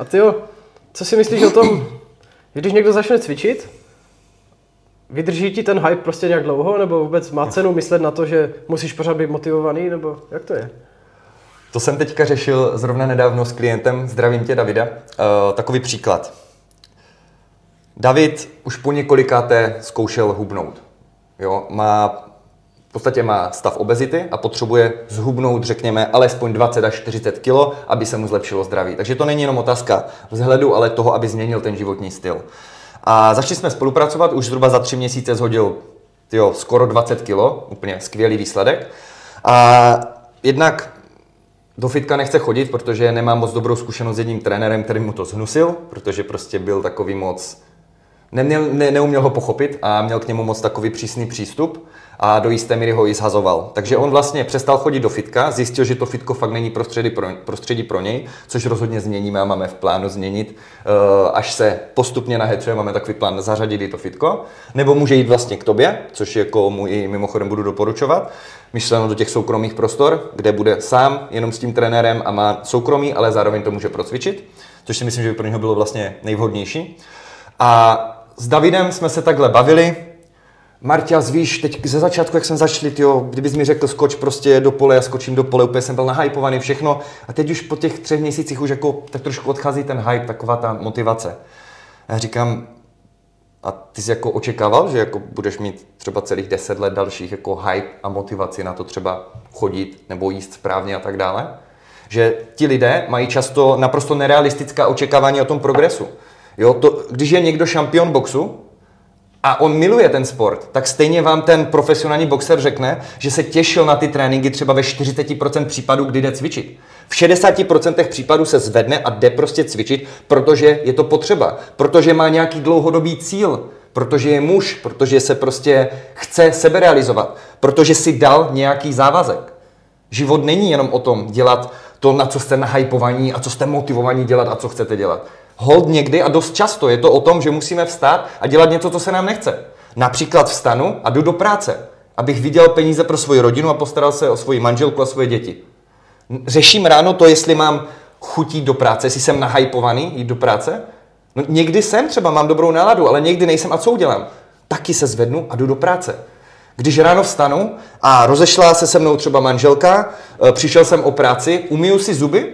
A ty jo, co si myslíš o tom, když někdo začne cvičit, vydrží ti ten hype prostě nějak dlouho, nebo vůbec má cenu myslet na to, že musíš pořád být motivovaný, nebo jak to je? To jsem teďka řešil zrovna nedávno s klientem, zdravím tě Davida, takový příklad. David už po několikáté zkoušel hubnout. Jo, v podstatě má stav obezity a potřebuje zhubnout, řekněme, alespoň 20 až 40 kg, aby se mu zlepšilo zdraví. Takže to není jenom otázka vzhledu, ale toho, aby změnil ten životní styl. A začali jsme spolupracovat, už zhruba za 3 měsíce shodil skoro 20 kg, úplně skvělý výsledek. A jednak do fitka nechce chodit, protože nemá moc dobrou zkušenost s jedním trenérem, který mu to zhnusil, protože prostě byl takový moc... Neuměl ho pochopit a měl k němu moc takový přísný přístup a do jisté míry ho i zhazoval. Takže on vlastně přestal chodit do fitka, zjistil, že to fitko fakt není prostředí pro něj, což rozhodně změníme a máme v plánu změnit, až se postupně nahetřuje, máme takový plán zařadit i to fitko. Nebo může jít vlastně k tobě, což jako mu i mimochodem budu doporučovat, myšleno do těch soukromých prostor, kde bude sám, jenom s tím trenérem a má soukromí, ale zároveň to může procvičit, což si myslím, že by pro něho bylo vlastně nejvhodnější. A s Davidem jsme se takhle bavili. Marťas, víš, teď ze začátku, jak jsem začal, kdybys mi řekl, skoč prostě do pole, já skočím do pole, úplně jsem byl nahypovaný, všechno. A teď už po těch 3 měsících už jako tak trošku odchází ten hype, taková ta motivace. Já říkám, a ty jsi jako očekával, že jako budeš mít třeba celých 10 let dalších jako hype a motivaci na to třeba chodit nebo jíst správně a tak dále? Že ti lidé mají často naprosto nerealistická očekávání o tom progresu. Jo, to, když je někdo šampion boxu a on miluje ten sport, tak stejně vám ten profesionální boxer řekne, že se těšil na ty tréninky třeba ve 40% případů, kdy jde cvičit. V 60% případů se zvedne a jde prostě cvičit, protože je to potřeba, protože má nějaký dlouhodobý cíl, protože je muž, protože se prostě chce seberealizovat, protože si dal nějaký závazek. Život není jenom o tom dělat to, na co jste nahypovaní a co jste motivovaní dělat a co chcete dělat. Hold někdy a dost často je to o tom, že musíme vstát a dělat něco, co se nám nechce. Například vstanu a jdu do práce, abych vydělal peníze pro svoji rodinu a postaral se o svoji manželku a svoje děti. Řeším ráno to, jestli mám chutí do práce, jestli jsem nahypovaný jít do práce. No, někdy jsem třeba, mám dobrou náladu, ale někdy nejsem a co udělám? Taky se zvednu a jdu do práce. Když ráno vstanu a rozešla se se mnou třeba manželka, přišel jsem o práci, umyju si zuby,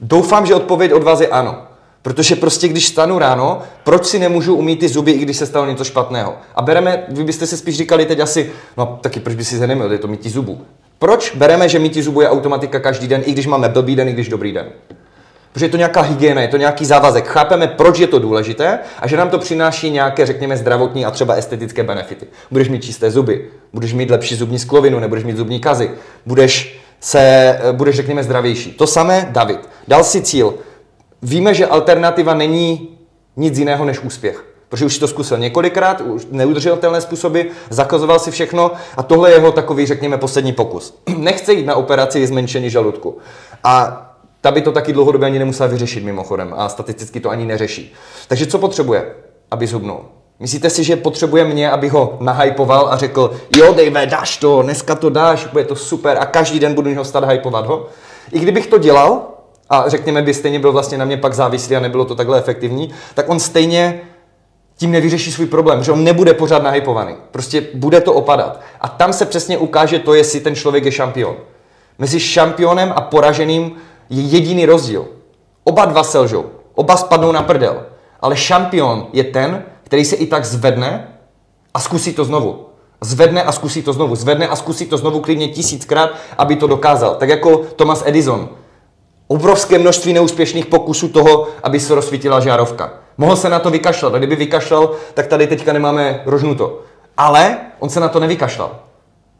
doufám, že odpověď od vás je ano. Protože prostě když stanu ráno, proč si nemůžu umýt ty zuby, i když se stalo něco špatného? A bereme, vy byste si spíš říkali teď asi, no taky proč by si se neměl, je to mýtí zubů. Proč bereme, že mýtí zubů je automatika každý den, i když máme blbý den, i když dobrý den? Protože je to nějaká hygiena, je to nějaký závazek. Chápeme, proč je to důležité a že nám to přináší nějaké, řekněme, zdravotní a třeba estetické benefity. Budeš mít čisté zuby, budeš mít lepší zubní sklovinu, nebudeš mít zubní kazy, budeš, řekněme, zdravější. To samé David. Dal si cíl. Víme, že alternativa není nic jiného než úspěch. Protože už si to zkusil několikrát, už neudržitelné způsoby, zakazoval si všechno a tohle je jeho takový, řekněme, poslední pokus. Nechce jít na operaci zmenšení žaludku. A ta by to taky dlouhodobě ani nemusela vyřešit mimochodem a statisticky to ani neřeší. Takže co potřebuje, aby zhubnul? Myslíte si, že potřebuje mě, aby ho nahypoval a řekl, jo Dave, dáš to, dneska to dáš, bude to super a každý den budu ho stát hypovat ho? I kdybych to dělal a řekněme by stejně byl vlastně na mě pak závislý a nebylo to takhle efektivní, tak on stejně tím nevyřeší svůj problém, že on nebude pořád nahypovaný. Prostě bude to opadat. A tam se přesně ukáže to, jestli ten člověk je šampion. Mezi šampionem a poraženým je jediný rozdíl. Oba dva selžou, oba spadnou na prdel, ale šampion je ten, který se i tak zvedne a zkusí to znovu. Zvedne a zkusí to znovu, zvedne a zkusí to znovu klidně 1000krát, aby to dokázal. Tak jako Thomas Edison. Obrovské množství neúspěšných pokusů toho, aby se rozsvítila žárovka. Mohl se na to vykašlat a kdyby vykašlal, tak tady teďka nemáme rožnuto. Ale on se na to nevykašlal.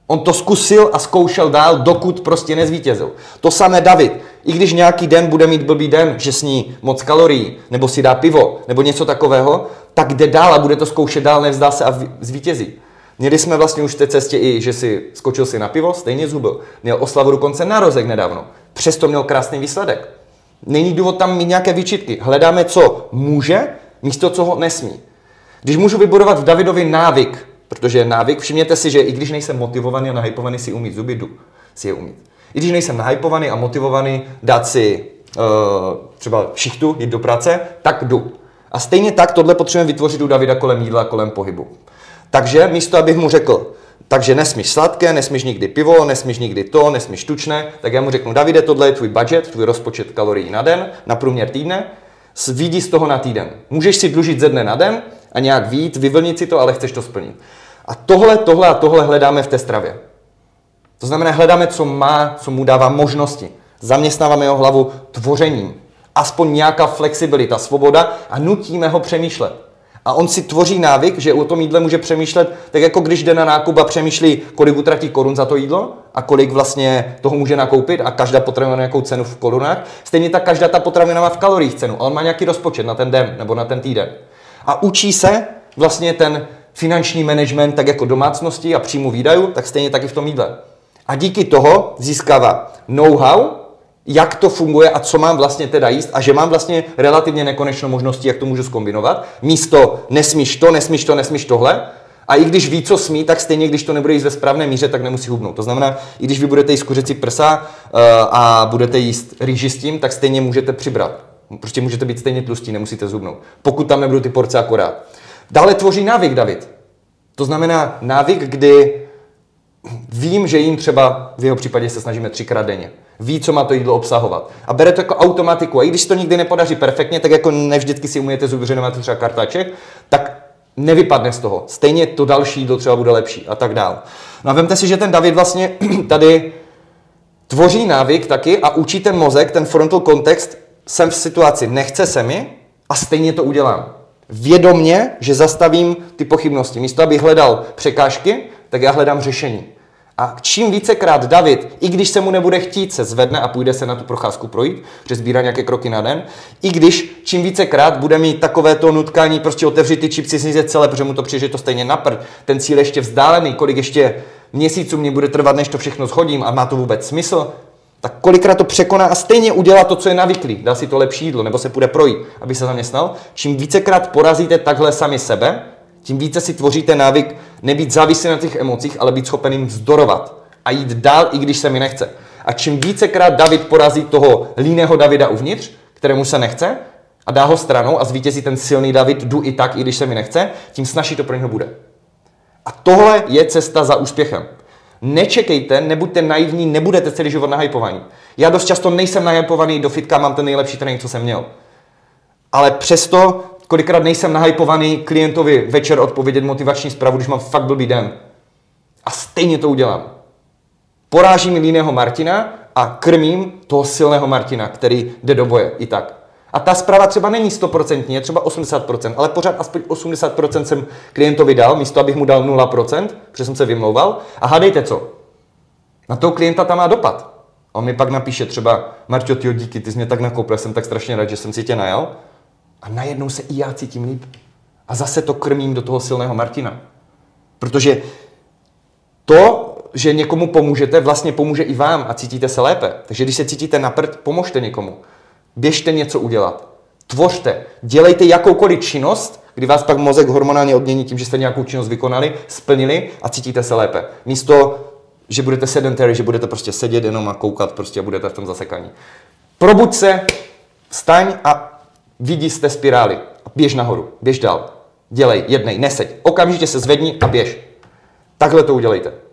On to zkusil a zkoušel dál, dokud prostě nezvítězil. To samé David. I když nějaký den bude mít blbý den, že sní moc kalorií, nebo si dá pivo, nebo něco takového, tak jde dál a bude to zkoušet dál, nevzdá se a zvítězí. Měli jsme vlastně už v té cestě i, že si skočil si na pivo, stejně zhubil. Měl oslavu dokonce narozek nedávno. Přesto měl krásný výsledek. Není důvod tam mít nějaké výčitky. Hledáme, co může, místo co ho nesmí. Když můžu vybudovat v Davidovi návyk, protože návyk, všimněte si, že i když nejsem motivovaný a nahypovaný si umýt zuby, jdu si je umýt. I když nejsem nahypovaný a motivovaný, dát si třeba šichtu, jít do práce, tak jdu. A stejně tak tohle potřebujeme vytvořit u Davida kolem jídla, kolem pohybu. Takže místo, abych mu řekl, takže nesmíš sladké, nesmíš nikdy pivo, nesmíš nikdy to, nesmíš tučné, tak já mu řeknu, Davide, tohle je tvůj budget, tvůj rozpočet kalorií na den, na průměr týdne, vyjdi z toho na týden. Můžeš si dlužit ze dne na den a nějak vyjít, vyvlnit si to, ale chceš to splnit. A tohle hledáme v té stravě. To znamená, hledáme, co má, co mu dává možnosti. Zaměstnáváme jeho hlavu tvořením. Aspoň nějaká flexibilita, svoboda a nutíme ho přemýšlet. A on si tvoří návyk, že o tom jídle může přemýšlet, tak jako když jde na nákup a přemýšlí, kolik utratí korun za to jídlo a kolik vlastně toho může nakoupit a každá potravina má nějakou cenu v korunách. Stejně tak každá ta potravina má v kaloriích cenu, ale on má nějaký rozpočet na ten den nebo na ten týden. A učí se vlastně ten finanční management tak jako domácnosti a příjmu výdajů, tak stejně taky v tom jídle. A díky toho získává know-how, jak to funguje a co mám vlastně teda jíst a že mám vlastně relativně nekonečnou možností, jak to můžu zkombinovat. Místo nesmíš to, nesmíš to, nesmíš tohle. A i když ví, co smí, tak stejně, když to nebude jíst ve správné míře, tak nemusí hubnout. To znamená, i když vy budete jíst kuřecí prsa a budete jíst rýži s tím, tak stejně můžete přibrat. Prostě můžete být stejně tlustí, nemusíte zhubnout, pokud tam nebudou ty porce akorát. Dále tvoří návyk David. To znamená návyk, kdy vím, že jim třeba, v jeho případě se snažíme 3x denně. Ví, co má to jídlo obsahovat. A bere to jako automatiku. A i když to nikdy nepodaří perfektně, tak jako nevždycky si umíte zubřenovat třeba kartáček, tak nevypadne z toho. Stejně to další jídlo třeba bude lepší a tak dál. No a vemte si, že ten David vlastně tady tvoří návyk taky a učí ten mozek, ten frontal kontext, jsem v situaci, nechce se mi a stejně to udělám. Vědomně, že zastavím ty pochybnosti. Místo, abych hledal překážky, tak já hledám řešení. A čím vícekrát David, i když se mu nebude chtít, se zvedne a půjde se na tu procházku projít, že sbírá nějaké kroky na den, i když čím vícekrát bude mít takové to nutkání, prostě otevřít ty čipsy, snížet celé, protože mu to přijde, že to stejně na prd, ten cíl ještě vzdálený, kolik ještě měsíců mě bude trvat, než to všechno shodím a má to vůbec smysl, tak kolikrát to překoná a stejně udělá to, co je navyklý, dá si to lepší jídlo, nebo se půjde projít, aby se zaměstnal. Čím vícekrát porazíte takhle sami sebe, tím více si tvoříte návyk nebýt závislý na těch emocích, ale být schopen jim vzdorovat a jít dál, i když se mi nechce. A čím vícekrát David porazí toho líného Davida uvnitř, kterému se nechce, a dá ho stranou a zvítězí ten silný David, jdu i tak, i když se mi nechce, tím snažší to pro něho bude. A tohle je cesta za úspěchem. Nečekejte, nebuďte naivní, nebudete celý život na hypování. Já dost často nejsem nahypovaný, do fitka mám ten nejlepší trénink, co jsem měl. Ale přesto kolikrát nejsem nahypovaný klientovi večer odpovědět motivační zprávu, když mám fakt blbý den. A stejně to udělám. Porážím líného Martina a krmím toho silného Martina, který jde do boje i tak. A ta zpráva třeba není 100%, je třeba 80%, ale pořád aspoň 80% jsem klientovi dal, místo abych mu dal 0%, protože jsem se vymlouval. A hádejte co? Na toho klienta tam má dopad. A on mi pak napíše třeba, Marťo, tyjo, díky, ty jsi mě tak nakoupil, jsem tak strašně rád, že jsem si tě najal. A najednou se i já cítím líp. A zase to krmím do toho silného Martina. Protože to, že někomu pomůžete, vlastně pomůže i vám a cítíte se lépe. Takže když se cítíte na prd, pomožte někomu. Běžte něco udělat. Tvořte. Dělejte jakoukoliv činnost, kdy vás pak mozek hormonálně odmění tím, že jste nějakou činnost vykonali, splnili a cítíte se lépe. Místo, že budete sedentary, že budete prostě sedět jenom a koukat prostě a budete v tom zasekaní. Probuď se, vstaň a vidí z té spirály. Běž nahoru, běž dál. Dělej, jednej, neseď. Okamžitě se zvedni a běž. Takhle to udělejte.